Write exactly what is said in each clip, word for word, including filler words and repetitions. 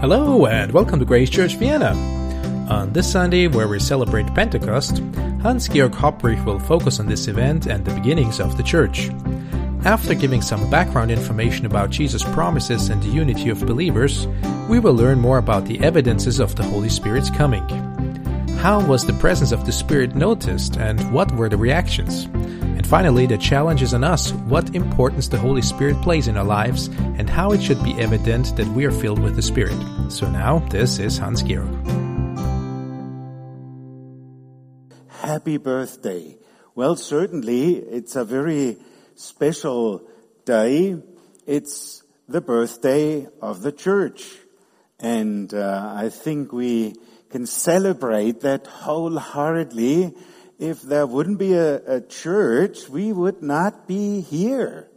Hello and welcome to Grace Church Vienna. On this Sunday, where we celebrate Pentecost, Hans-Georg Hoprich will focus on this event and the beginnings of the Church. After giving some background information about Jesus' promises and the unity of believers, we will learn more about the evidences of the Holy Spirit's coming. How was the presence of the Spirit noticed and what were the reactions? And finally, the challenge is on us, what importance the Holy Spirit plays in our lives and how it should be evident that we are filled with the Spirit. So now, this is Hans-Georg. Happy birthday. Well, certainly, it's a very special day. It's the birthday of the Church. And uh, I think we can celebrate that wholeheartedly. If there wouldn't be a, a church, we would not be here.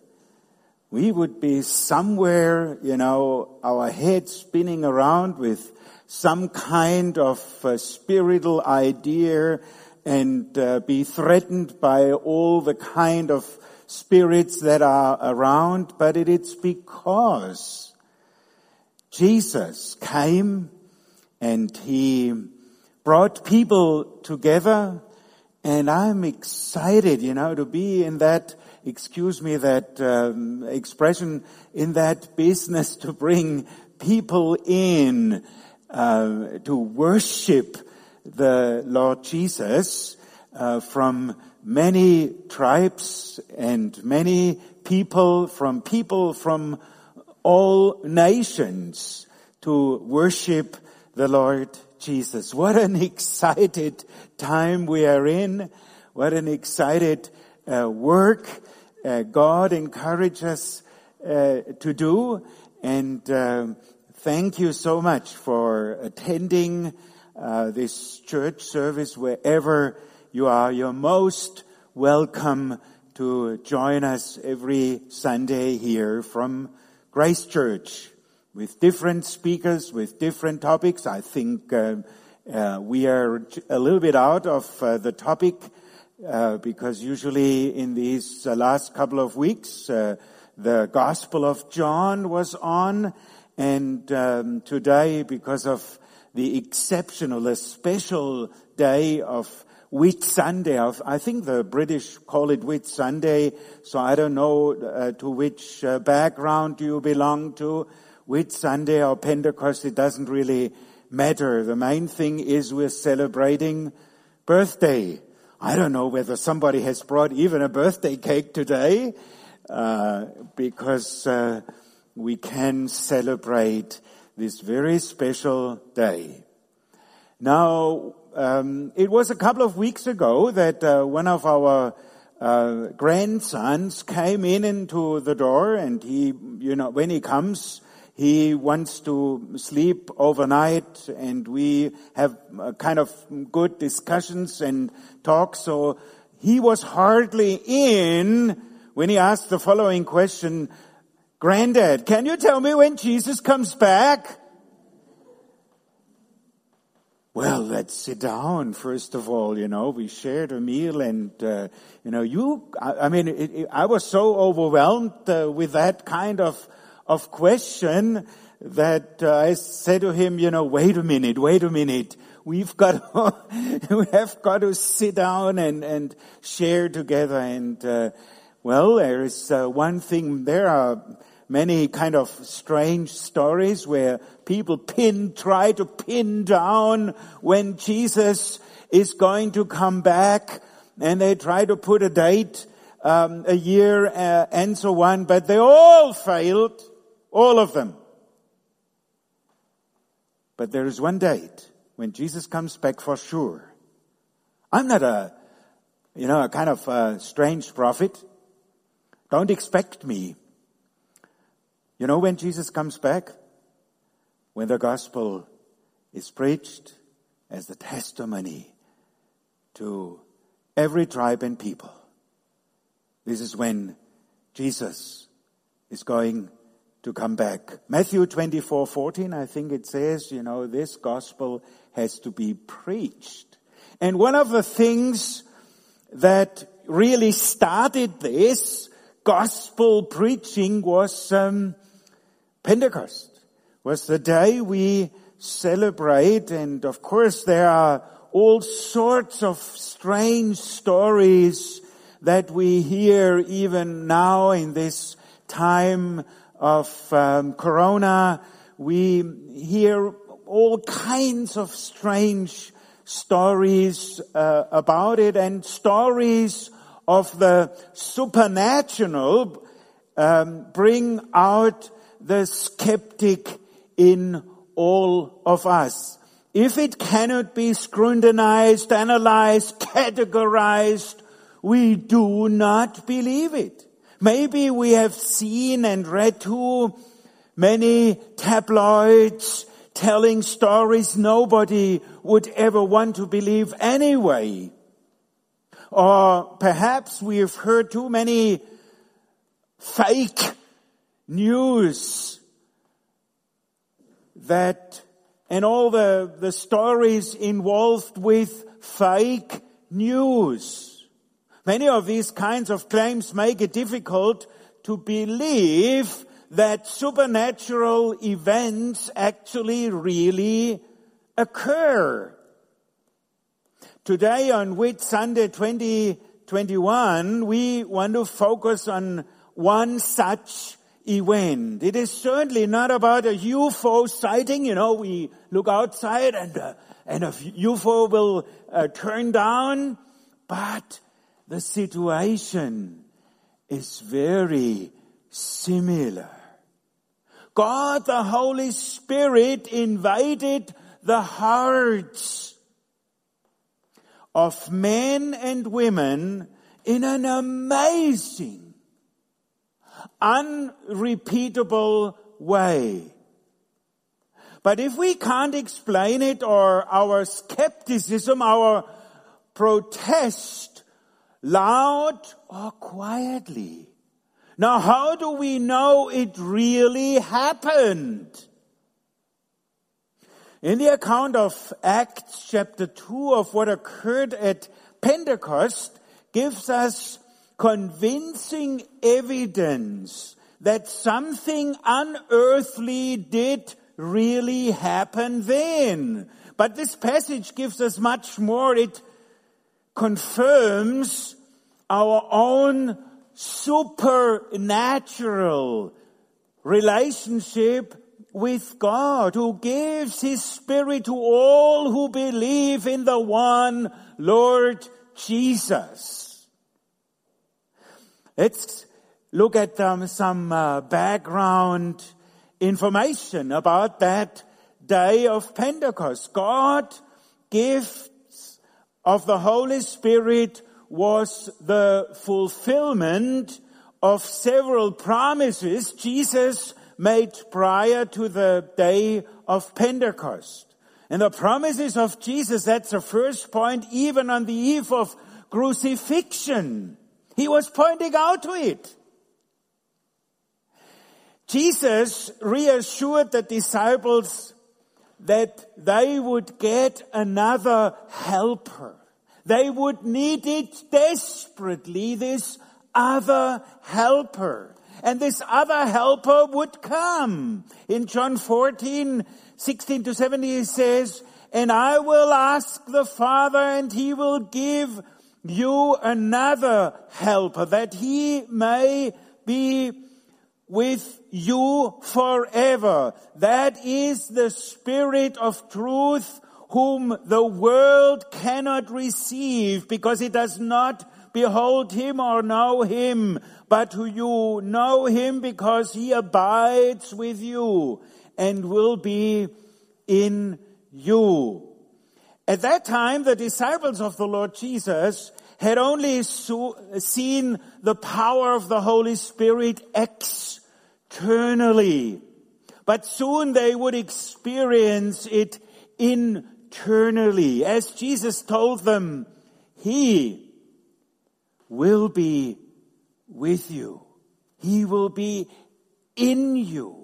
We would be somewhere, you know, our head spinning around with some kind of uh, spiritual idea and uh, be threatened by all the kind of spirits that are around. But it, it's because Jesus came and he brought people together. And I'm excited, you know, to be in that, excuse me, that um, expression, in that business to bring people in uh, to worship the Lord Jesus uh, from many tribes and many people, from people from all nations to worship the Lord Jesus. What an excited time we are in. What an excited uh, work uh, God encourages us uh, to do. And uh, thank you so much for attending uh, this church service wherever you are. You're most welcome to join us every Sunday here from Grace Church, with different speakers, with different topics. I think uh, uh, we are a little bit out of uh, the topic uh, because usually in these uh, last couple of weeks, uh, the Gospel of John was on. And um, today, because of the exceptional, the special day of Whitsunday, of, I think the British call it Whitsunday, so I don't know uh, to which uh, background you belong to. Whitsunday or Pentecost, it doesn't really matter. The main thing is we're celebrating birthday. I don't know whether somebody has brought even a birthday cake today, uh, because uh, we can celebrate this very special day. Now, um, it was a couple of weeks ago that uh, one of our uh, grandsons came in into the door, and he, you know, when he comes, he wants to sleep overnight, and we have a kind of good discussions and talks. So he was hardly in when he asked the following question, "Granddad, can you tell me when Jesus comes back?" Well, let's sit down, first of all, you know, we shared a meal and, uh, you know, you, I, I mean, it, it, I was so overwhelmed uh, with that kind of of question that uh, I said to him, you know, wait a minute, wait a minute. We've got, to, we have got to sit down and, and share together. And, uh, well, there is uh, one thing, there are many kind of strange stories where people pin, try to pin down when Jesus is going to come back, and they try to put a date, um, a year, uh, and so on, but they all failed. All of them. But there is one date when Jesus comes back for sure. I'm not a, you know, a kind of a strange prophet. Don't expect me. You know when Jesus comes back? When the gospel is preached as the testimony to every tribe and people. This is when Jesus is going to come back. Matthew twenty-four fourteen, I think it says, you know, this gospel has to be preached. And one of the things that really started this gospel preaching was um, Pentecost. was the day we celebrate, and of course there are all sorts of strange stories that we hear even now in this time of um, Corona. We hear all kinds of strange stories uh, about it, and stories of the supernatural um, bring out the skeptic in all of us. If it cannot be scrutinized, analyzed, categorized, we do not believe it. Maybe we have seen and read too many tabloids telling stories nobody would ever want to believe anyway. Or perhaps we have heard too many fake news that, and all the, the stories involved with fake news. Many of these kinds of claims make it difficult to believe that supernatural events actually really occur. Today on Whitsunday twenty twenty-one, we want to focus on one such event. It is certainly not about a U F O sighting. You know, we look outside and uh, and a U F O will uh, turn down, but the situation is very similar. God, the Holy Spirit, invited the hearts of men and women in an amazing, unrepeatable way. But if we can't explain it, or our skepticism, our protest, loud or quietly, now how do we know it really happened? In the account of Acts chapter two of what occurred at Pentecost gives us convincing evidence that something unearthly did really happen then. But this passage gives us much more. It confirms our own supernatural relationship with God, who gives His Spirit to all who believe in the one Lord Jesus. Let's look at um, some uh, background information about that day of Pentecost. God gave of the Holy Spirit was the fulfillment of several promises Jesus made prior to the day of Pentecost. And the promises of Jesus, that's the first point, even on the eve of crucifixion. He was pointing out to it. Jesus reassured the disciples that they would get another helper. They would need it desperately, this other helper. And this other helper would come. In John fourteen, sixteen to seventeen, he says, "And I will ask the Father, and He will give you another helper, that He may be with you forever. That is the Spirit of truth, whom the world cannot receive, because it does not behold Him or know Him, but you know Him, because He abides with you and will be in you." At that time, the disciples of the Lord Jesus had only seen the power of the Holy Spirit ex internally, but soon they would experience it internally. As Jesus told them, He will be with you. He will be in you.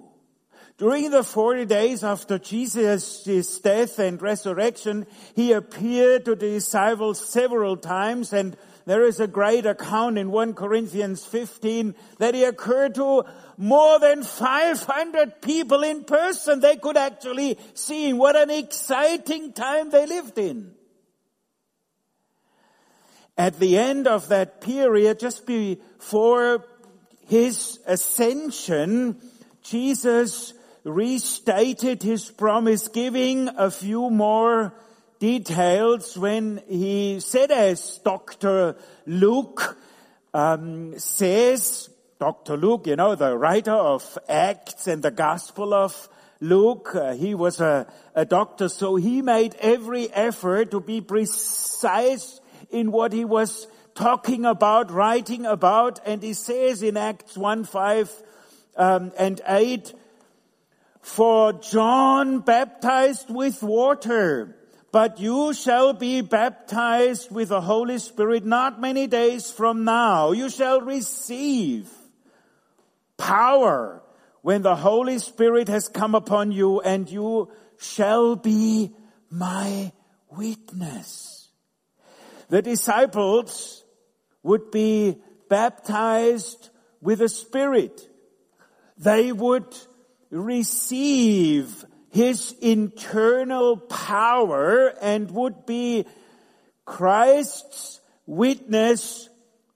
During the forty days after Jesus' death and resurrection, He appeared to the disciples several times, and There is a great account in First Corinthians fifteen that he occurred to more than five hundred people in person. They could actually see what an exciting time they lived in. At the end of that period, just before his ascension, Jesus restated his promise, giving a few more details when he said, as Doctor Luke um, says, Doctor Luke, you know, the writer of Acts and the Gospel of Luke, uh, he was a, a doctor, so he made every effort to be precise in what he was talking about, writing about, and he says in Acts one five um, and eight, "For John baptized with water, but you shall be baptized with the Holy Spirit not many days from now. You shall receive power when the Holy Spirit has come upon you, and you shall be my witness." The disciples would be baptized with the Spirit. They would receive his internal power and would be Christ's witness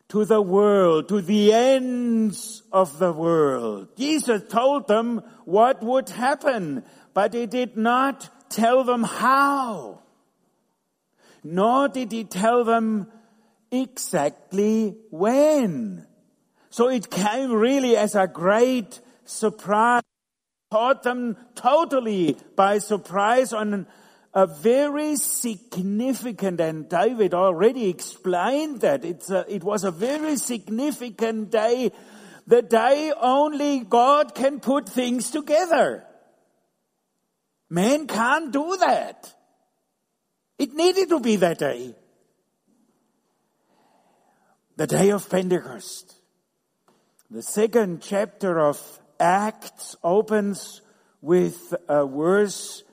to the world, to the ends of the world. Jesus told them what would happen, but he did not tell them how. Nor did he tell them exactly when. So it came really as a great surprise. Caught them totally by surprise on a very significant, and David already explained that. It's a, it was a very significant day, the day only God can put things together. Man can't do that. It needed to be that day. The day of Pentecost. The second chapter of Acts opens with a verse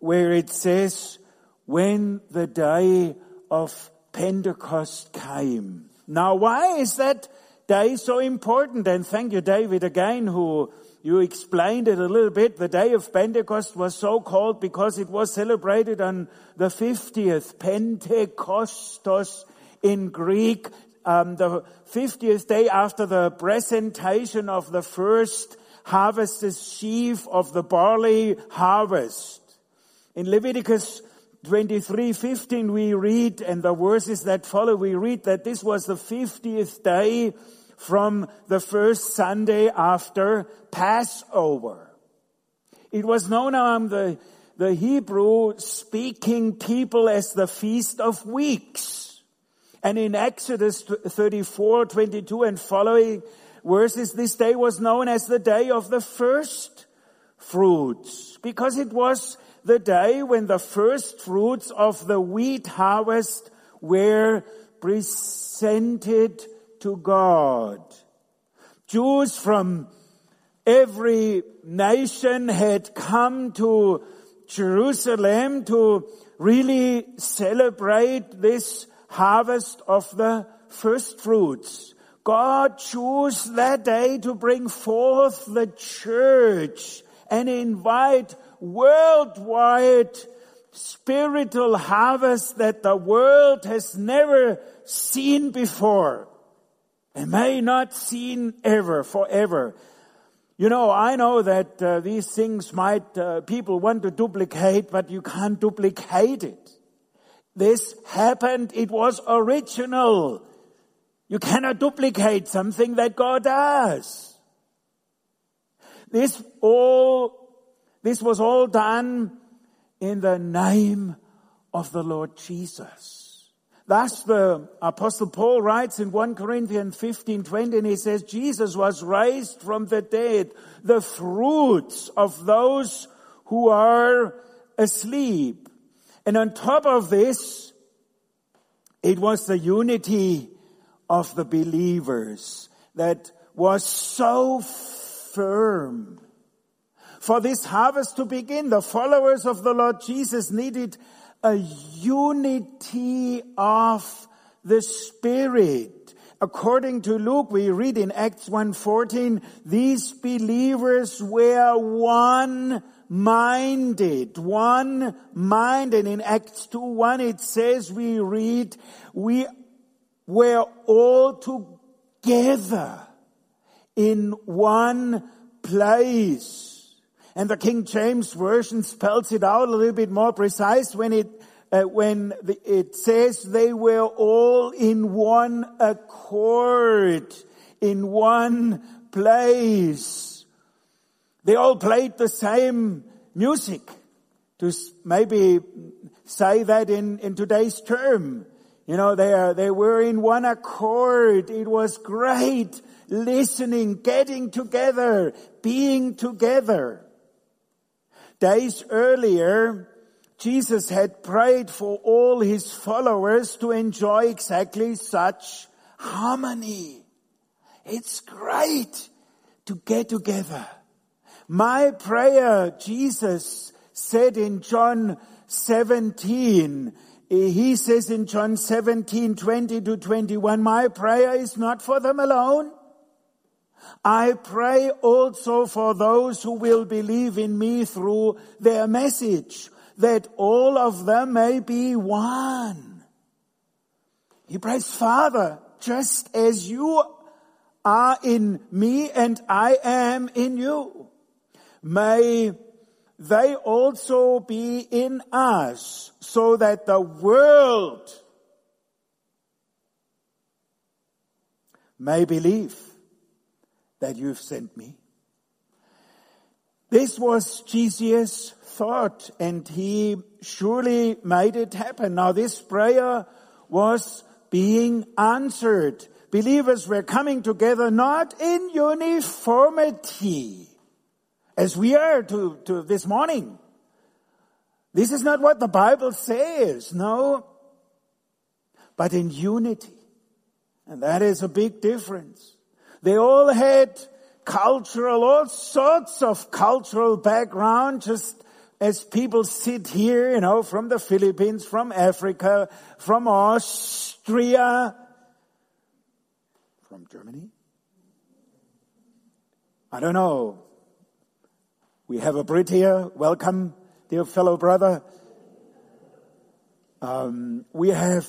where it says, "When the day of Pentecost came." Now, why is that day so important? And thank you, David, again, who you explained it a little bit. The day of Pentecost was so called because it was celebrated on the fiftieth, Pentekostos in Greek, um, the fiftieth day after the presentation of the first harvest, the sheaf of the barley harvest. In Leviticus twenty-three fifteen we read, and the verses that follow, we read that this was the fiftieth day from the first Sunday after Passover. It was known among the, the Hebrew-speaking people as the Feast of Weeks. And in Exodus thirty-four twenty-two and following verses, this day was known as the day of the first fruits, because it was the day when the first fruits of the wheat harvest were presented to God. Jews from every nation had come to Jerusalem to really celebrate this harvest of the first fruits. God chose that day to bring forth the church and invite worldwide spiritual harvest that the world has never seen before and may not seen ever, forever. You know, I know that uh, these things might, uh, people want to duplicate, but you can't duplicate it. This happened, it was original. You cannot duplicate something that God does. This all, this was all done in the name of the Lord Jesus. Thus the Apostle Paul writes in First Corinthians fifteen twenty, and he says, "Jesus was raised from the dead, the fruits of those who are asleep." And on top of this, it was the unity of the believers that was so firm. For this harvest to begin, the followers of the Lord Jesus needed a unity of the Spirit. According to Luke, we read in Acts one fourteen, these believers were one-minded, one-minded. In Acts two one, it says, we read, we were all together in one place. And the King James Version spells it out a little bit more precise when it uh, when the, it says they were all in one accord, in one place. They all played the same music, to maybe say that in, in today's term. You know, they are, they were in one accord. It was great listening, getting together, being together. Days earlier, Jesus had prayed for all his followers to enjoy exactly such harmony. It's great to get together. My prayer, Jesus said in John seventeen, he says in John seventeen, twenty to twenty-one, my prayer is not for them alone. I pray also for those who will believe in me through their message, that all of them may be one. He prays, Father, just as you are in me and I am in you, may they also be in us, so that the world may believe that you've sent me. This was Jesus' thought, and he surely made it happen. Now this prayer was being answered. Believers were coming together not in uniformity, as we are to, to this morning. This is not what the Bible says, no, but in unity. And that is a big difference. They all had cultural, all sorts of cultural background, just as people sit here, you know, from the Philippines, from Africa, from Austria, from Germany. I don't know. We have a Brit here. Welcome, dear fellow brother. Um, we have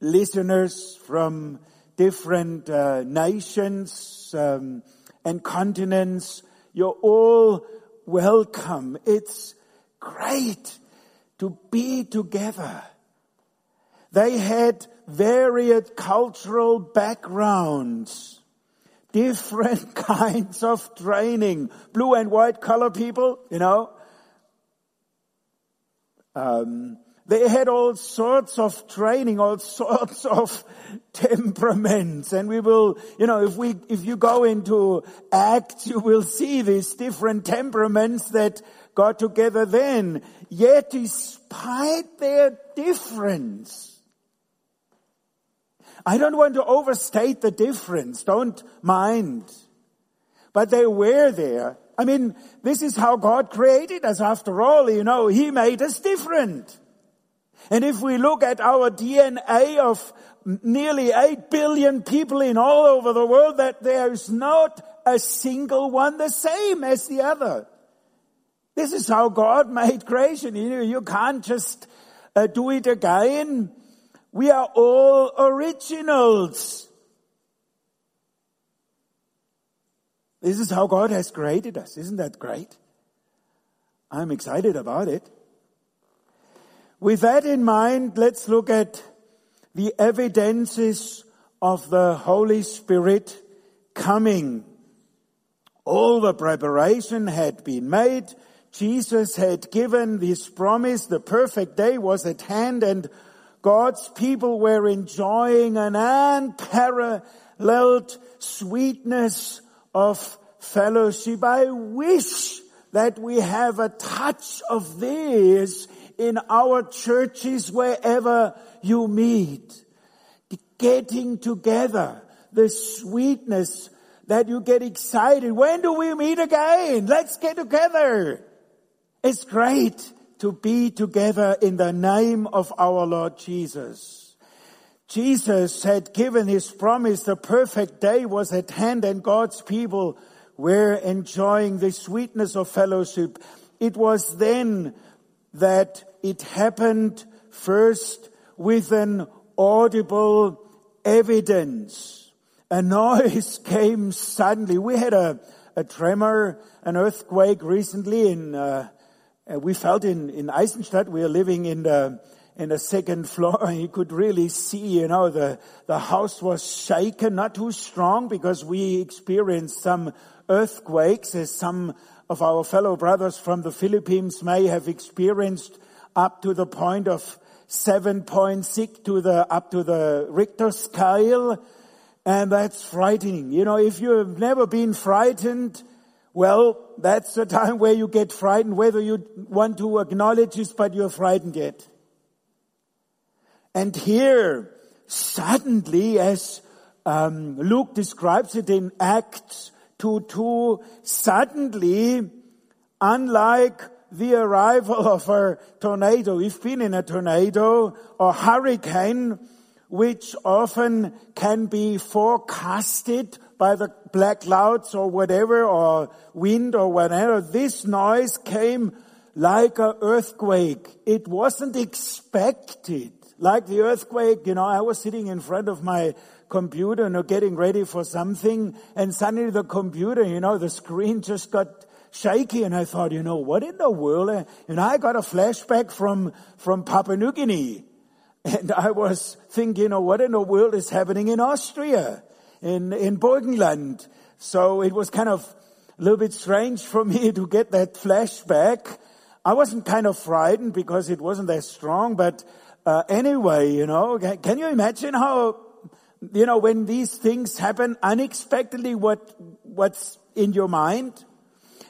listeners from different uh, nations um, and continents. You're all welcome. It's great to be together. They had varied cultural backgrounds, different kinds of training, blue and white collar people, you know. Um They had all sorts of training, all sorts of temperaments. And we will, you know, if we, if you go into Acts, you will see these different temperaments that got together then. Yet despite their difference, I don't want to overstate the difference, don't mind. But they were there. I mean, this is how God created us after all, you know, he made us different. And if we look at our D N A of nearly eight billion people in all over the world, that there is not a single one the same as the other. This is how God made creation. You know, you can't just uh, do it again. We are all originals. This is how God has created us. Isn't that great? I'm excited about it. With that in mind, let's look at the evidences of the Holy Spirit coming. All the preparation had been made. Jesus had given this promise. The perfect day was at hand, and God's people were enjoying an unparalleled sweetness of fellowship. I wish that we have a touch of this in our churches, wherever you meet. Getting together, the sweetness that you get excited. When do we meet again? Let's get together. It's great to be together in the name of our Lord Jesus. Jesus had given his promise, the perfect day was at hand, and God's people were enjoying the sweetness of fellowship. It was then that it happened first with an audible evidence. A noise came suddenly. We had a, a tremor, an earthquake recently in, uh, we felt in, in Eisenstadt. We were living in the in the second floor, and you could really see, you know, the, the house was shaken, not too strong, because we experienced some earthquakes, as some of our fellow brothers from the Philippines may have experienced, up to the point of seven point six to the, up to the Richter scale. And that's frightening. You know, if you've never been frightened, well, that's the time where you get frightened, whether you want to acknowledge it, but you're frightened yet. And here, suddenly, as um, Luke describes it in Acts two two, suddenly, unlike the arrival of a tornado, we've been in a tornado or hurricane, which often can be forecasted by the black clouds or whatever, or wind or whatever. This noise came like an earthquake. It wasn't expected. Like the earthquake, you know, I was sitting in front of my computer, you know, getting ready for something, and suddenly the computer, you know, the screen just got shaky, and I thought, you know, what in the world? And I got a flashback from, from Papua New Guinea. And I was thinking, you know, what in the world is happening in Austria, in, in Burgenland? So it was kind of a little bit strange for me to get that flashback. I wasn't kind of frightened because it wasn't that strong, but Uh, anyway, you know, can you imagine how, you know, when these things happen unexpectedly, what what's in your mind?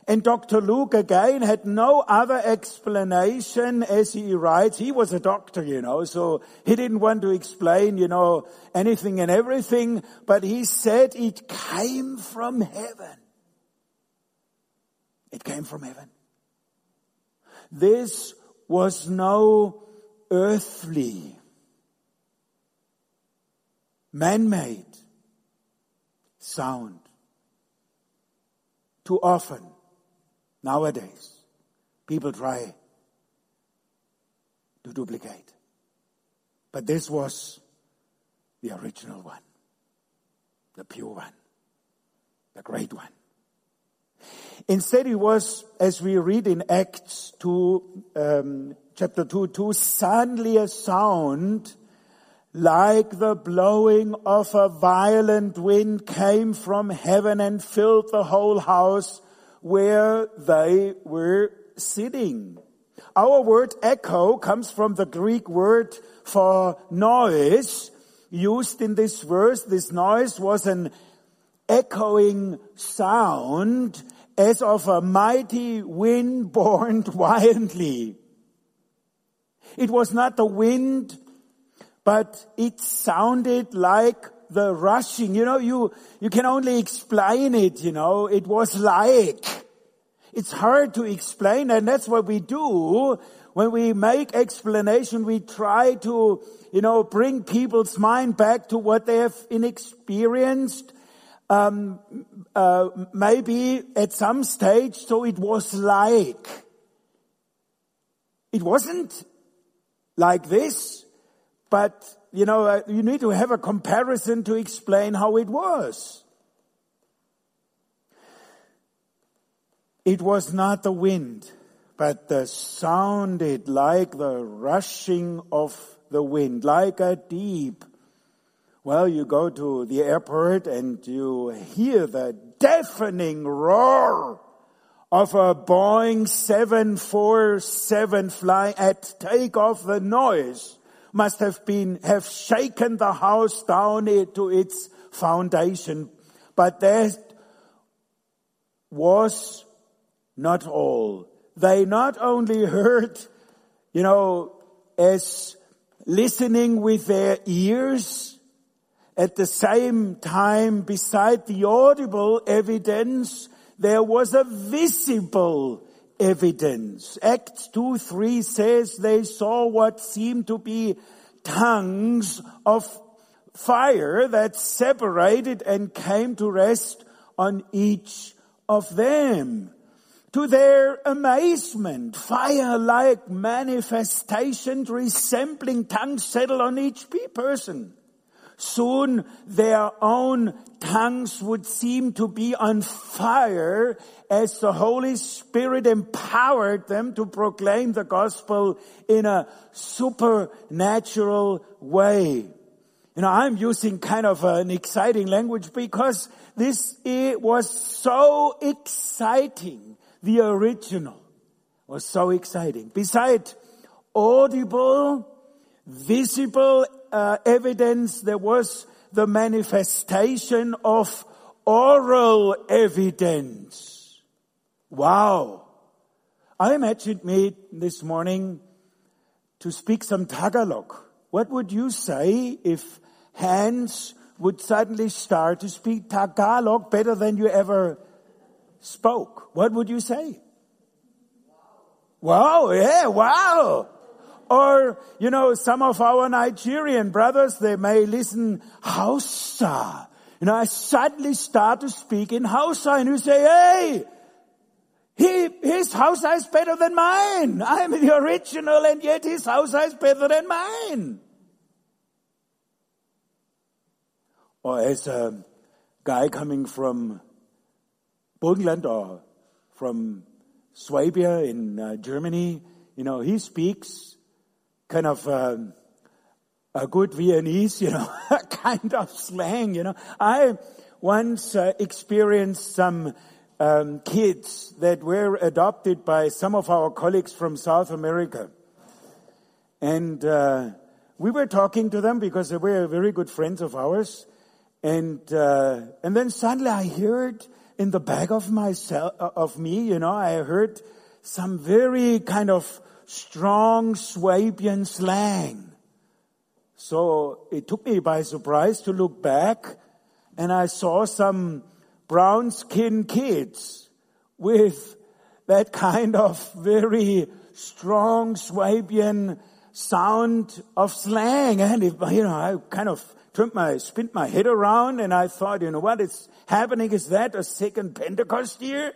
And Doctor Luke, again, had no other explanation as he writes. He was a doctor, you know, so he didn't want to explain, you know, anything and everything. But he said it came from heaven. It came from heaven. This was no earthly, man-made sound. Too often, nowadays, people try to duplicate. But this was the original one, the pure one, the great one. Instead, it was, as we read in Acts two, um, chapter two two, suddenly a sound like the blowing of a violent wind came from heaven and filled the whole house where they were sitting. Our word echo comes from the Greek word for noise. Used in this verse, this noise was an echoing sound as of a mighty wind borne violently. It was not the wind, but it sounded like the rushing. You know, you, you can only explain it, you know. It was like, it's hard to explain, and that's what we do. When we make explanation, we try to, you know, bring people's mind back to what they have inexperienced, um, uh, maybe at some stage. So it was like. It wasn't like this, but, you know, you need to have a comparison to explain how it was. It was not the wind, but the sounded like the rushing of the wind, like a deep. Well, you go to the airport and you hear the deafening roar of a Boeing seven forty-seven flying at takeoff. The noise must have been, have shaken the house down to its foundation. But that was not all. They not only heard, you know, as listening with their ears, at the same time, beside the audible evidence, there was a visible evidence. Acts two three says they saw what seemed to be tongues of fire that separated and came to rest on each of them. To their amazement, fire-like manifestations resembling tongues settled on each person. Soon their own tongues would seem to be on fire as the Holy Spirit empowered them to proclaim the gospel in a supernatural way. You know, I'm using kind of an exciting language because this it was so exciting. The original was so exciting. Besides audible, visible Uh, evidence, there was the manifestation of oral evidence. Wow. I imagined me this morning to speak some Tagalog. What would you say if Hans would suddenly start to speak Tagalog better than you ever spoke? What would you say? Wow, wow yeah, wow. Or, you know, some of our Nigerian brothers, they may listen Hausa. You know, I suddenly start to speak in Hausa and you say, hey, he, his Hausa is better than mine. I'm the original and yet his Hausa is better than mine. Or as a guy coming from Burgenland or from Swabia in uh, Germany, you know, he speaks kind of uh, a good Viennese, you know, kind of slang, you know. I once uh, experienced some um, kids that were adopted by some of our colleagues from South America. And uh, we were talking to them because they were very good friends of ours. And uh, and then suddenly I heard in the back of myself, of me, you know, I heard some very kind of strong Swabian slang. So it took me by surprise to look back, and I saw some brown-skinned kids with that kind of very strong Swabian sound of slang. And it, you know, I kind of turned my, spun my head around, and I thought, you know, what is happening? Is that a second Pentecost year?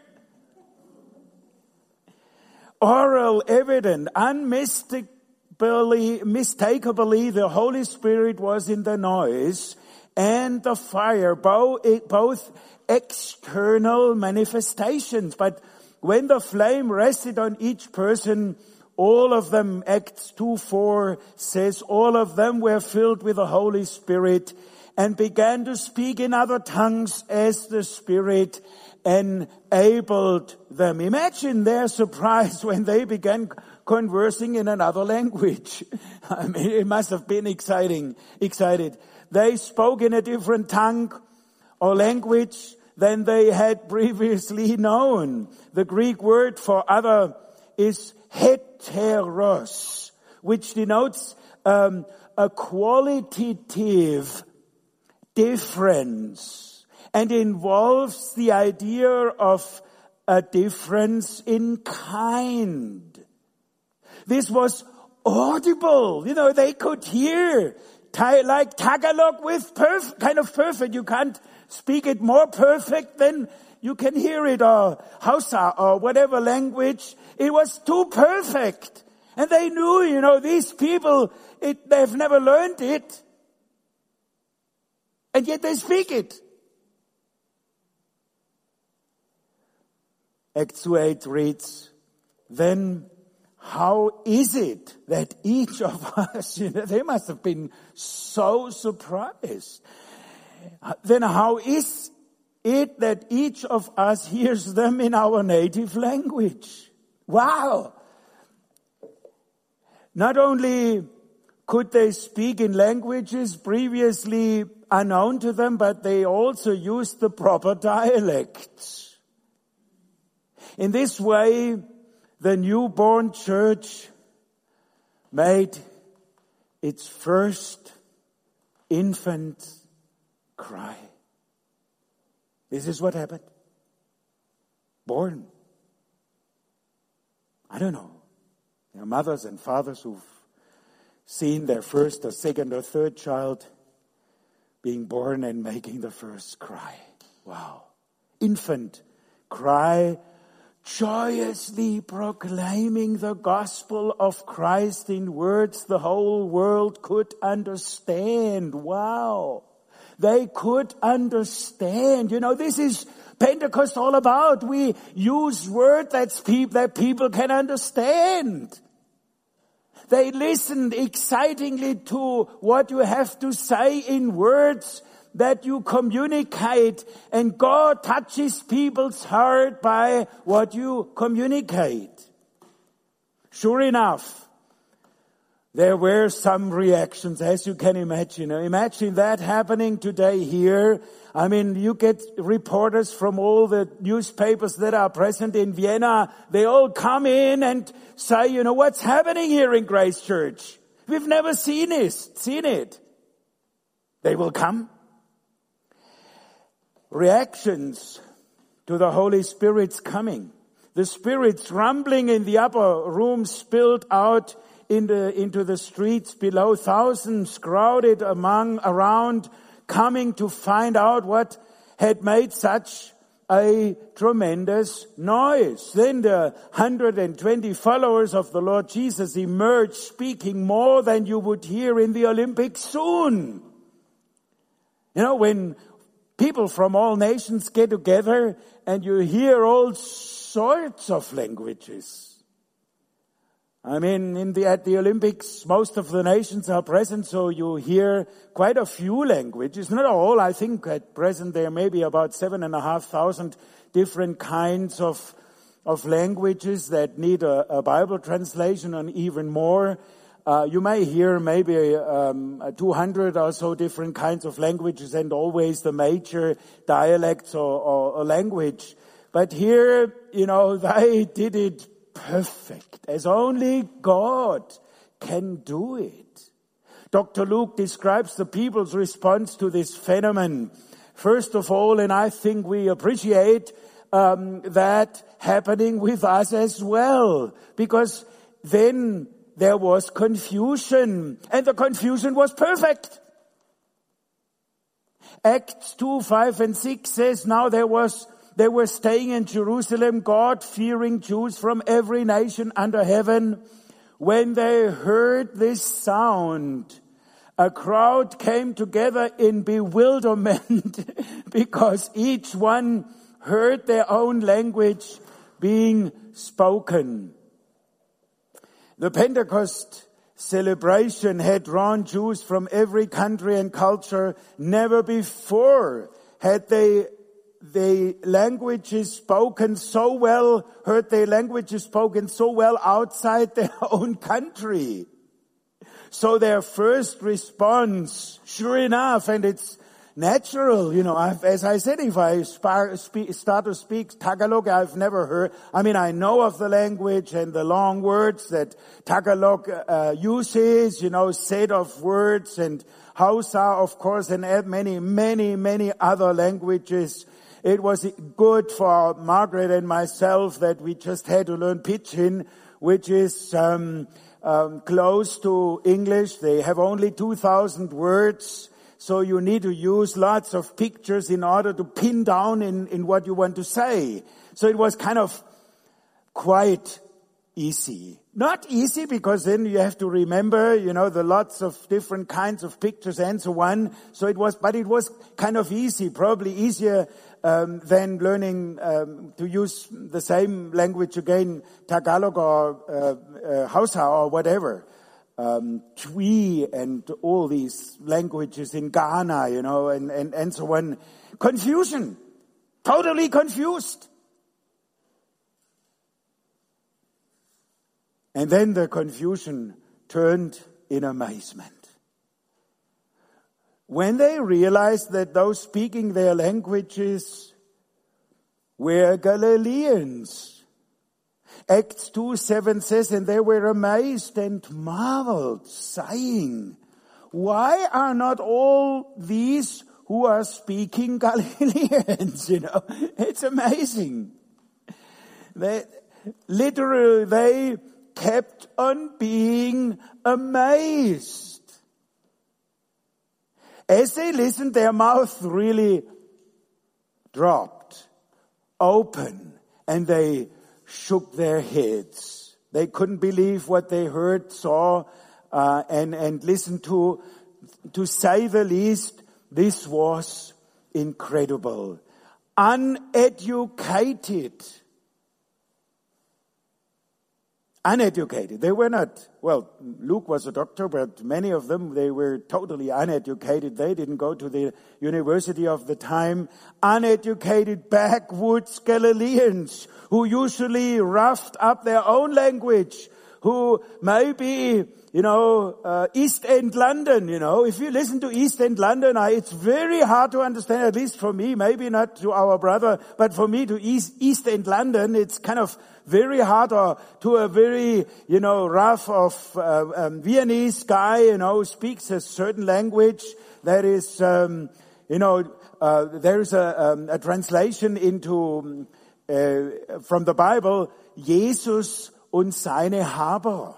Oral, evident, unmistakably, mistakably, the Holy Spirit was in the noise and the fire, both, both external manifestations. But when the flame rested on each person, all of them, Acts two four says, all of them were filled with the Holy Spirit and began to speak in other tongues as the Spirit enabled them. Imagine their surprise when they began conversing in another language. I mean, it must have been exciting, excited. They spoke in a different tongue or language than they had previously known. The Greek word for other is heteros, which denotes um, a qualitative difference and involves the idea of a difference in kind. This was audible. You know, they could hear, like Tagalog with perf- kind of perfect. You can't speak it more perfect than you can hear it, or Hausa, or whatever language. It was too perfect. And they knew, you know, these people, it, they've never learned it. And yet they speak it. Acts two eight reads, then how is it that each of us, you know, they must have been so surprised. Then how is it that each of us hears them in our native language? Wow! Not only could they speak in languages previously unknown to them, but they also used the proper dialects. In this way, the newborn church made its first infant cry. This is what happened. Born. I don't know. There are mothers and fathers who've seen their first or second or third child being born and making the first cry. Wow. Infant cry, joyously proclaiming the gospel of Christ in words the whole world could understand. Wow. They could understand. You know, this is Pentecost all about. We use word that's pe- that people can understand. They listened excitingly to what you have to say in words that you communicate, and God touches people's heart by what you communicate. Sure enough, there were some reactions, as you can imagine. Imagine that happening today here. I mean, you get reporters from all the newspapers that are present in Vienna. They all come in and say, you know, what's happening here in Grace Church? We've never seen this, seen it. They will come. Reactions to the Holy Spirit's coming. The Spirit's rumbling in the upper room spilled out In the, into the streets below, thousands crowded among, around, coming to find out what had made such a tremendous noise. Then the one hundred twenty followers of the Lord Jesus emerged, speaking more than you would hear in the Olympics soon. You know, when people from all nations get together and you hear all sorts of languages. I mean, in the, at the Olympics, most of the nations are present, so you hear quite a few languages. Not all, I think at present there may be about seven and a half thousand different kinds of, of languages that need a, a Bible translation and even more. Uh, you may hear maybe um, two hundred or so different kinds of languages and always the major dialects or, or, or language. But here, you know, they did it perfect, as only God can do it. Doctor Luke describes the people's response to this phenomenon. First of all, and I think we appreciate um, that happening with us as well, because then there was confusion, and the confusion was perfect. Acts two, five, and six says, now there was They were staying in Jerusalem, God-fearing Jews from every nation under heaven. When they heard this sound, a crowd came together in bewilderment because each one heard their own language being spoken. The Pentecost celebration had drawn Jews from every country and culture. Never before had they The languages spoken so well, heard their languages spoken so well outside their own country. So their first response, sure enough, and it's natural, you know, I've, as I said, if I spar, spe, start to speak Tagalog, I've never heard, I mean, I know of the language and the long words that Tagalog uh, uses, you know, set of words, and Hausa, of course, and many, many, many other languages. It was good for Margaret and myself that we just had to learn Pidgin, which is um, um, close to English. They have only two thousand words, so you need to use lots of pictures in order to pin down in, in what you want to say. So it was kind of quite easy. Not easy, because then you have to remember, you know, the lots of different kinds of pictures and so on. So it was, but it was kind of easy, probably easier um, than learning um, to use the same language again, Tagalog or uh, uh, Hausa or whatever, um, Twi and all these languages in Ghana, you know, and, and, and so on. Confusion, totally confused. And then the confusion turned in amazement. When they realized that those speaking their languages were Galileans. Acts two seven says, and they were amazed and marveled, saying, why are not all these who are speaking Galileans? You know, it's amazing. They, literally, they... kept on being amazed. As they listened, their mouth really dropped open and they shook their heads. They couldn't believe what they heard, saw, uh, and, and listened to. To say the least, this was incredible. Uneducated. Uneducated. They were not, well, Luke was a doctor, but many of them, they were totally uneducated. They didn't go to the university of the time. Uneducated backwoods Galileans who usually roughed up their own language, who maybe, you know, uh, East End London, you know. If you listen to East End London, I, it's very hard to understand, at least for me, maybe not to our brother, but for me to East, East End London, it's kind of very hard, or to a very, you know, rough of uh, um, Viennese guy, you know, speaks a certain language that is, um, you know, uh, there's a, um, a translation into, uh, from the Bible, Jesus und seine Haber.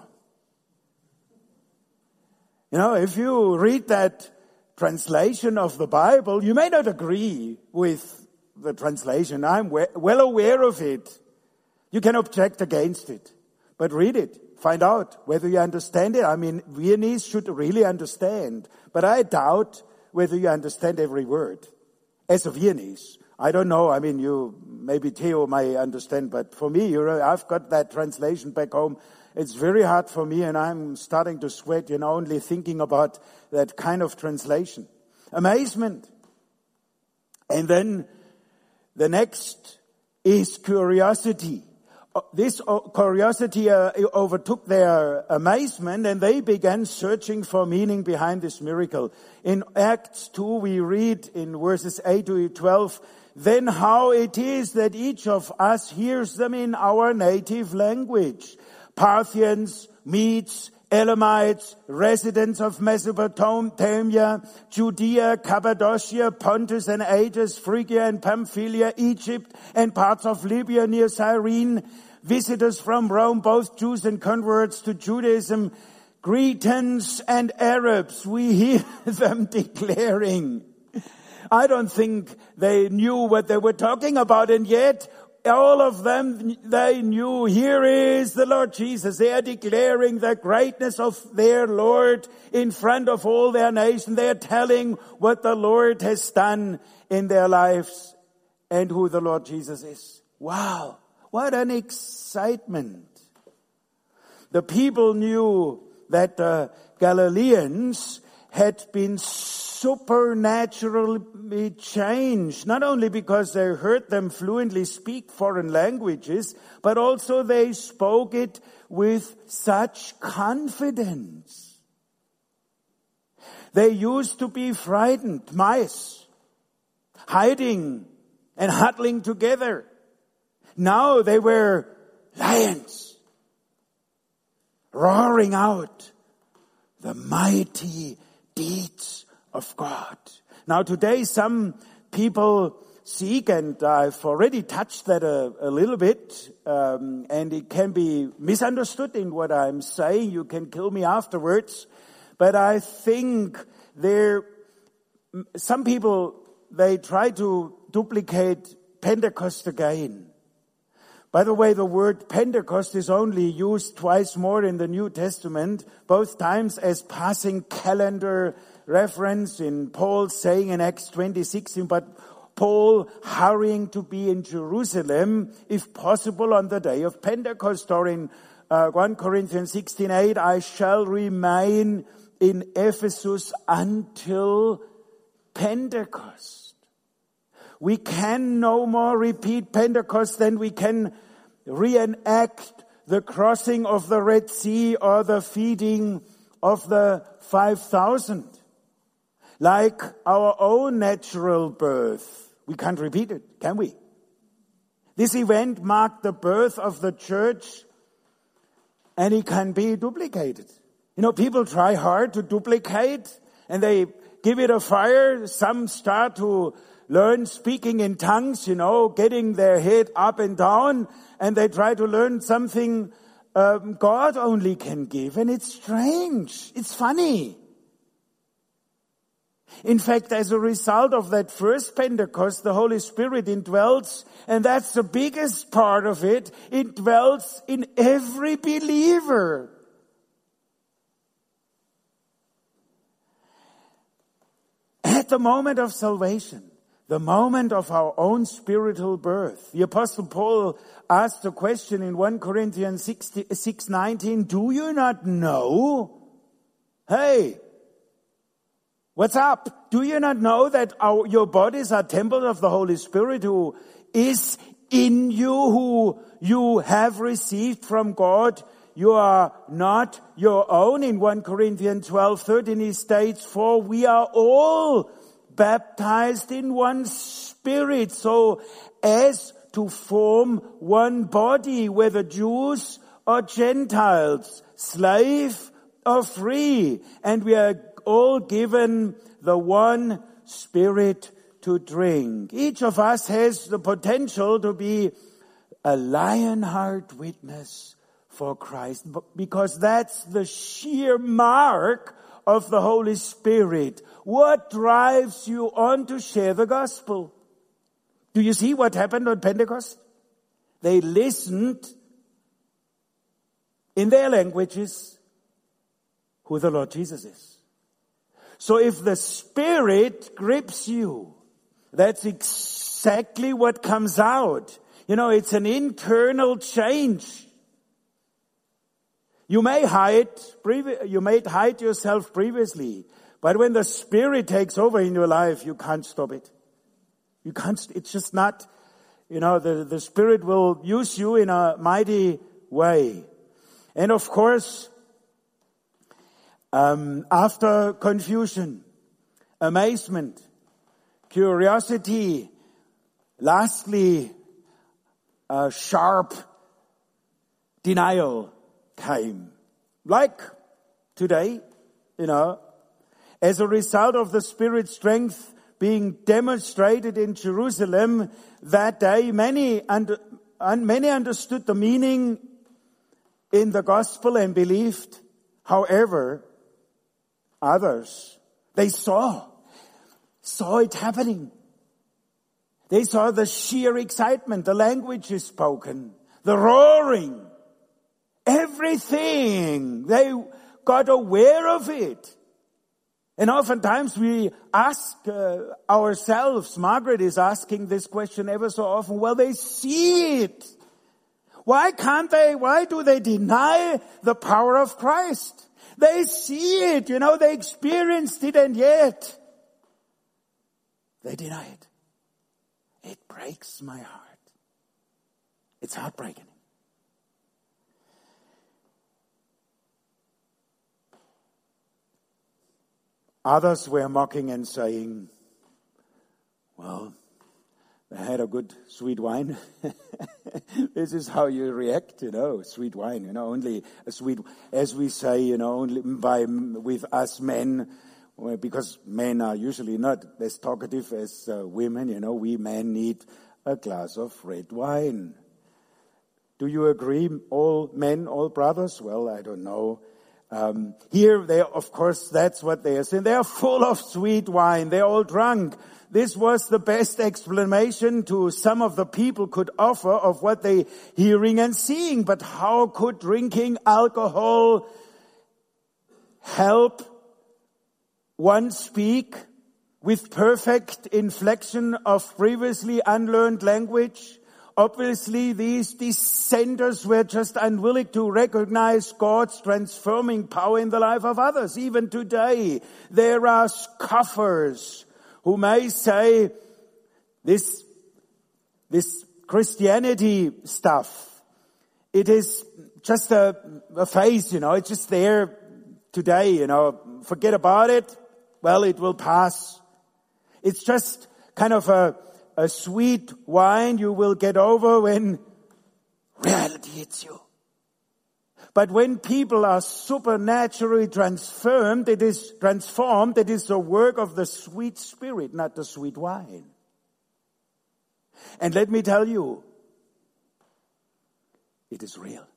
You know, if you read that translation of the Bible, you may not agree with the translation. I'm we- well aware of it. You can object against it, but read it. Find out whether you understand it. I mean, Viennese should really understand, but I doubt whether you understand every word. As a Viennese, I don't know. I mean, you, maybe Theo may understand, but for me, you're, I've got that translation back home. It's very hard for me, and I'm starting to sweat, you know, only thinking about that kind of translation. Amazement. And then the next is curiosity. This curiosity uh, overtook their amazement, and they began searching for meaning behind this miracle. In Acts two, we read in verses eight to twelve, "Then how it is that each of us hears them in our native language. Parthians, Medes, Elamites, residents of Mesopotamia, Judea, Cappadocia, Pontus and Asia, Phrygia and Pamphylia, Egypt and parts of Libya near Cyrene, visitors from Rome, both Jews and converts to Judaism, Cretans and Arabs, we hear them declaring." I don't think they knew what they were talking about, and yet all of them, they knew, here is the Lord Jesus. They are declaring the greatness of their Lord in front of all their nation. They are telling what the Lord has done in their lives and who the Lord Jesus is. Wow, what an excitement. The people knew that the Galileans had been supernaturally changed, not only because they heard them fluently speak foreign languages, but also they spoke it with such confidence. They used to be frightened, mice, hiding and huddling together. Now they were lions, roaring out the mighty deeds of God. Now today some people seek, and I've already touched that a, a little bit, um, and it can be misunderstood in what I'm saying. You can kill me afterwards. But I think there, some people, they try to duplicate Pentecost again. By the way, the word Pentecost is only used twice more in the New Testament, both times as passing calendar reference, in Paul saying in Acts twenty-six, but Paul hurrying to be in Jerusalem, if possible, on the day of Pentecost, or in uh, First Corinthians sixteen eight, I shall remain in Ephesus until Pentecost. We can no more repeat Pentecost than we can reenact the crossing of the Red Sea or the feeding of the five thousand. Like our own natural birth, we can't repeat it, can we? This event marked the birth of the church, and it can be duplicated. You know, people try hard to duplicate, and they give it a fire. Some start to learn speaking in tongues, you know, getting their head up and down, and they try to learn something um, God only can give. And it's strange. It's funny. In fact, as a result of that first Pentecost, the Holy Spirit indwells, and that's the biggest part of it, it dwells in every believer. At the moment of salvation, the moment of our own spiritual birth, the Apostle Paul asked the question in First Corinthians six nineteen, do you not know? Hey, what's up? Do you not know that our, your bodies are temples of the Holy Spirit who is in you, who you have received from God? You are not your own. In First Corinthians twelve thirteen, he states, for we are all baptized in one spirit, so as to form one body, whether Jews or Gentiles, slave or free, and we are all given the one spirit to drink. Each of us has the potential to be a lionheart witness for Christ, because that's the sheer mark of the Holy Spirit. What drives you on to share the gospel? Do you see what happened on Pentecost? They listened in their languages who the Lord Jesus is. So if the Spirit grips you, that's exactly what comes out. You know, it's an internal change. You may hide, you may hide yourself previously, but when the Spirit takes over in your life, you can't stop it. You can't, it's just not, you know, the, the Spirit will use you in a mighty way. And of course, um, after confusion, amazement, curiosity, lastly, a sharp denial came. Like today, you know, as a result of the Spirit's strength being demonstrated in Jerusalem that day, many under, and many understood the meaning in the gospel and believed. However, others, they saw, saw it happening. They saw the sheer excitement, the language is spoken, the roaring. Everything, they got aware of it. And oftentimes we ask uh, ourselves, Margaret is asking this question ever so often, well, they see it. Why can't they, why do they deny the power of Christ? They see it, you know, they experienced it, and yet they deny it. It breaks my heart. It's heartbreaking. Others were mocking and saying, well, they had a good sweet wine. This is how you react, you know, sweet wine, you know, only a sweet, as we say, you know, only by, with us men, because men are usually not as talkative as uh, women, you know, we men need a glass of red wine. Do you agree, all men, all brothers? Well, I don't know. Um, here, they, of course, that's what they are saying. They are full of sweet wine. They're all drunk. This was the best explanation to some of the people could offer of what they hearing and seeing. But how could drinking alcohol help one speak with perfect inflection of previously unlearned language? Obviously, these dissenters were just unwilling to recognize God's transforming power in the life of others. Even today, there are scoffers who may say this, this Christianity stuff, it is just a, a phase, you know, it's just there today, you know, forget about it. Well, it will pass. It's just kind of a, A sweet wine you will get over when reality hits you. But when people are supernaturally transformed, it is transformed, it is the work of the sweet Spirit, not the sweet wine. And let me tell you, it is real.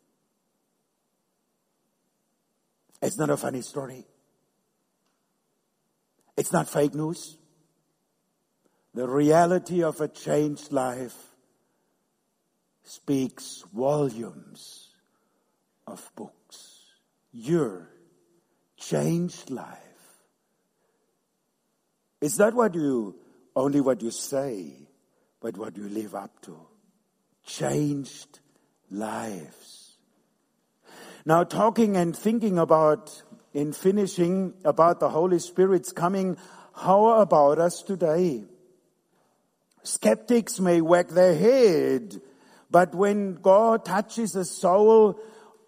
It's not a funny story. It's not fake news. The reality of a changed life speaks volumes of books. Your changed life. It's not what you, only what you say, but what you live up to. Changed lives. Now, talking and thinking about, in finishing, about the Holy Spirit's coming, how about us today? Skeptics may wag their head, but when God touches a soul,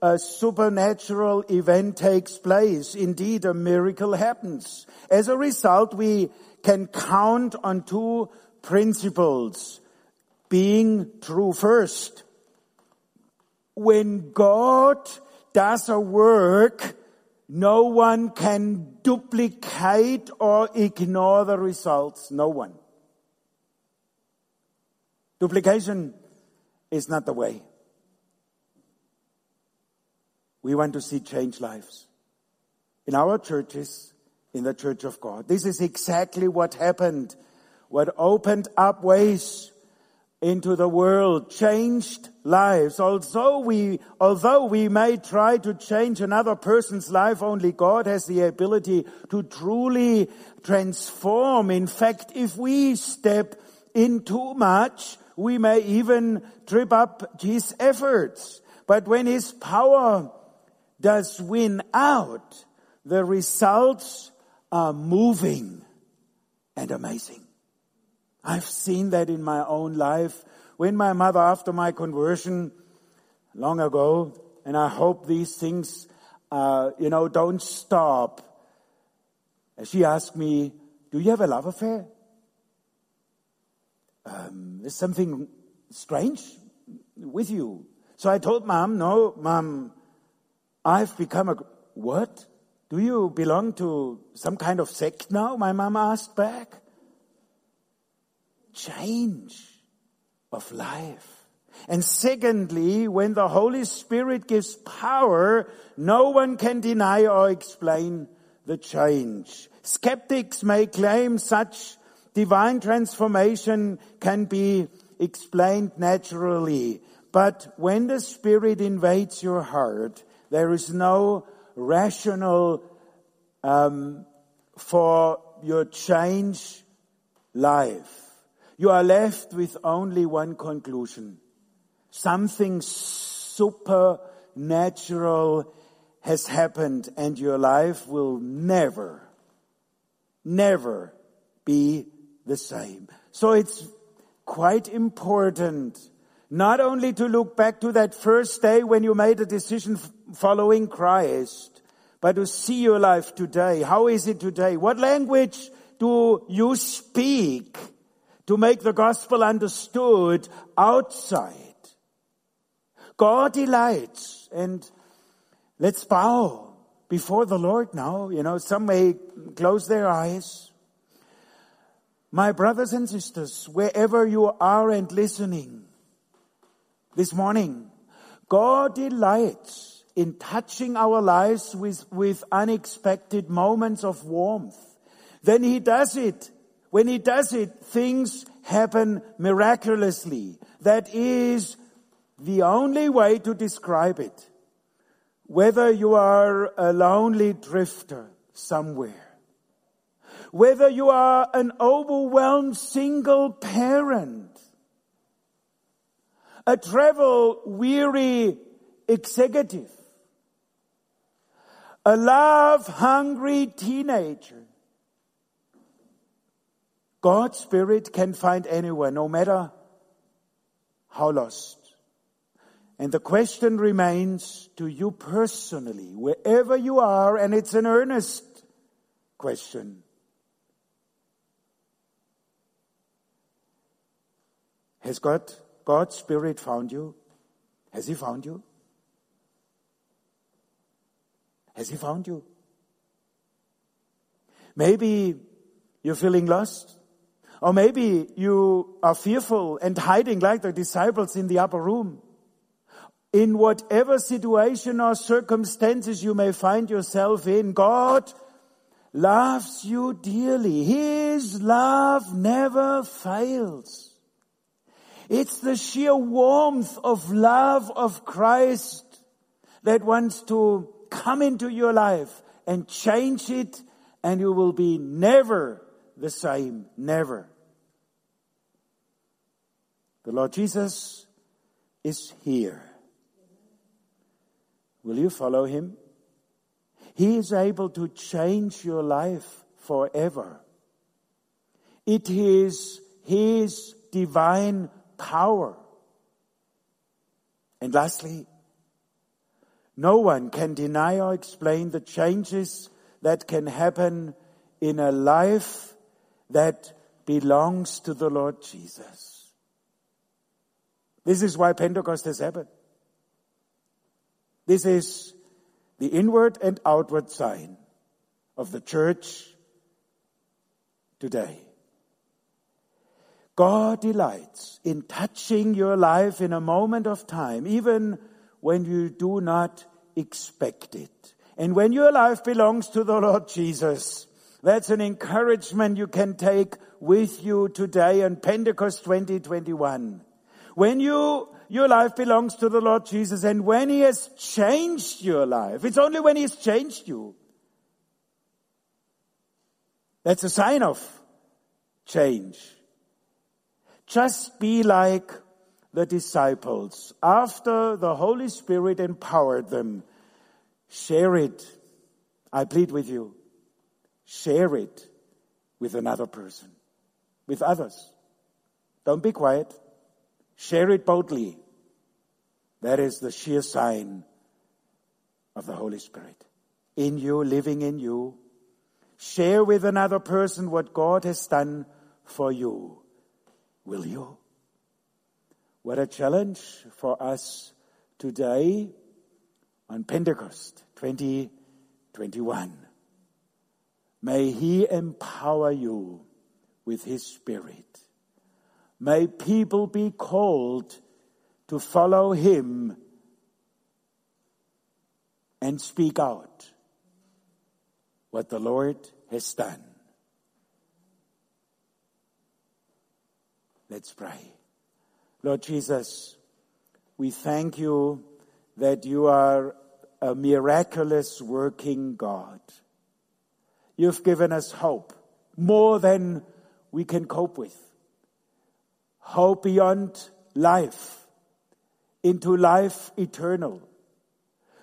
a supernatural event takes place. Indeed, a miracle happens. As a result, we can count on two principles being true first. When God does a work, no one can duplicate or ignore the results. No one. Duplication is not the way. We want to see changed lives in our churches, in the church of God. This is exactly what happened, what opened up ways into the world, changed lives. Although we, although we may try to change another person's life, only God has the ability to truly transform. In fact, if we step in too much, we may even trip up His efforts. But when His power does win out, the results are moving and amazing. I've seen that in my own life. When my mother, after my conversion, long ago, and I hope these things, uh, you know, don't stop. She asked me, do you have a love affair? Um, there's something strange with you. So I told Mom, no, Mom, I've become a... What? Do you belong to some kind of sect now? My mom asked back. Change of life. And secondly, when the Holy Spirit gives power, no one can deny or explain the change. Skeptics may claim such divine transformation can be explained naturally. But when the Spirit invades your heart, there is no rational um, for your change life. You are left with only one conclusion. Something supernatural has happened, and your life will never, never be the same. So it's quite important not only to look back to that first day when you made a decision f- following Christ, but to see your life today. How is it today? What language do you speak to make the gospel understood outside? God delights, and let's bow before the Lord now. You know, some may close their eyes. My brothers and sisters, wherever you are and listening, this morning, God delights in touching our lives with, with unexpected moments of warmth. Then He does it. When He does it, things happen miraculously. That is the only way to describe it. Whether you are a lonely drifter somewhere, whether you are an overwhelmed single parent, a travel-weary executive, a love-hungry teenager, God's Spirit can find anyone, no matter how lost. And the question remains to you personally, wherever you are, and it's an earnest question. Has God... God's Spirit found you? Has He found you? Has He found you? Maybe you're feeling lost. Or maybe you are fearful and hiding like the disciples in the upper room. In whatever situation or circumstances you may find yourself in, God loves you dearly. His love never fails. It's the sheer warmth of love of Christ that wants to come into your life and change it, and you will be never the same, never. The Lord Jesus is here. Will you follow him? He is able to change your life forever. It is his divine power. And lastly, no one can deny or explain the changes that can happen in a life that belongs to the Lord Jesus. This is why Pentecost has happened. This is the inward and outward sign of the church today. God delights in touching your life in a moment of time, even when you do not expect it. And when your life belongs to the Lord Jesus, that's an encouragement you can take with you today on Pentecost twenty twenty-one. When you, your life belongs to the Lord Jesus, and when he has changed your life, it's only when he has changed you. That's a sign of change. Just be like the disciples. After the Holy Spirit empowered them, share it. I plead with you. Share it with another person, with others. Don't be quiet. Share it boldly. That is the sheer sign of the Holy Spirit in you, living in you. Share with another person what God has done for you. Will you? What a challenge for us today on Pentecost twenty twenty-one. May he empower you with his Spirit. May people be called to follow him and speak out what the Lord has done. Let's pray. Lord Jesus, we thank you that you are a miraculous working God. You've given us hope, more than we can cope with. Hope beyond life, into life eternal.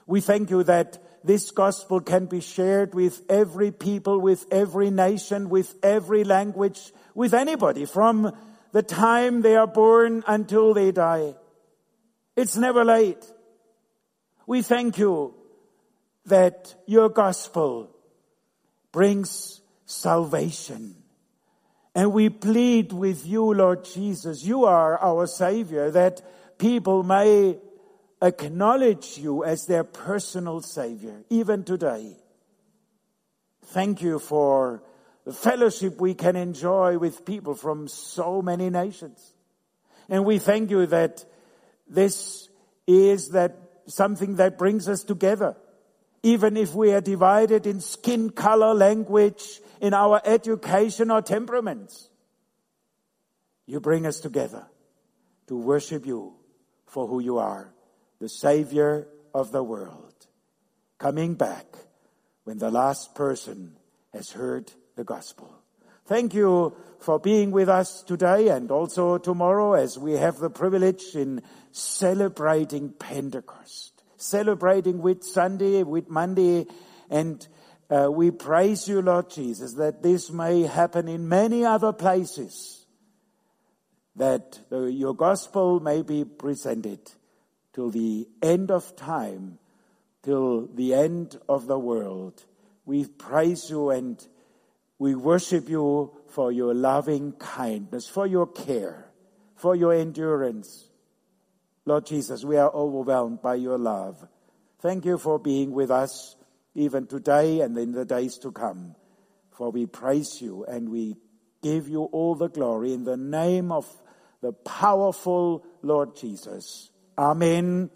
We thank you that this gospel can be shared with every people, with every nation, with every language, with anybody from the time they are born until they die. It's never late. We thank you that your gospel brings salvation. And we plead with you, Lord Jesus, you are our Savior, that people may acknowledge you as their personal Savior, even today. Thank you for the fellowship we can enjoy with people from so many nations. And we thank you that this is that something that brings us together. Even if we are divided in skin color, language, in our education or temperaments, you bring us together to worship you for who you are, the Savior of the world, coming back when the last person has heard the gospel. Thank you for being with us today and also tomorrow as we have the privilege in celebrating Pentecost, celebrating Whitsunday, Whitmonday, and uh, we praise you, Lord Jesus, that this may happen in many other places, that uh, your gospel may be presented till the end of time, till the end of the world. We praise you and we worship you for your loving kindness, for your care, for your endurance. Lord Jesus, we are overwhelmed by your love. Thank you for being with us even today and in the days to come. For we praise you and we give you all the glory in the name of the powerful Lord Jesus. Amen.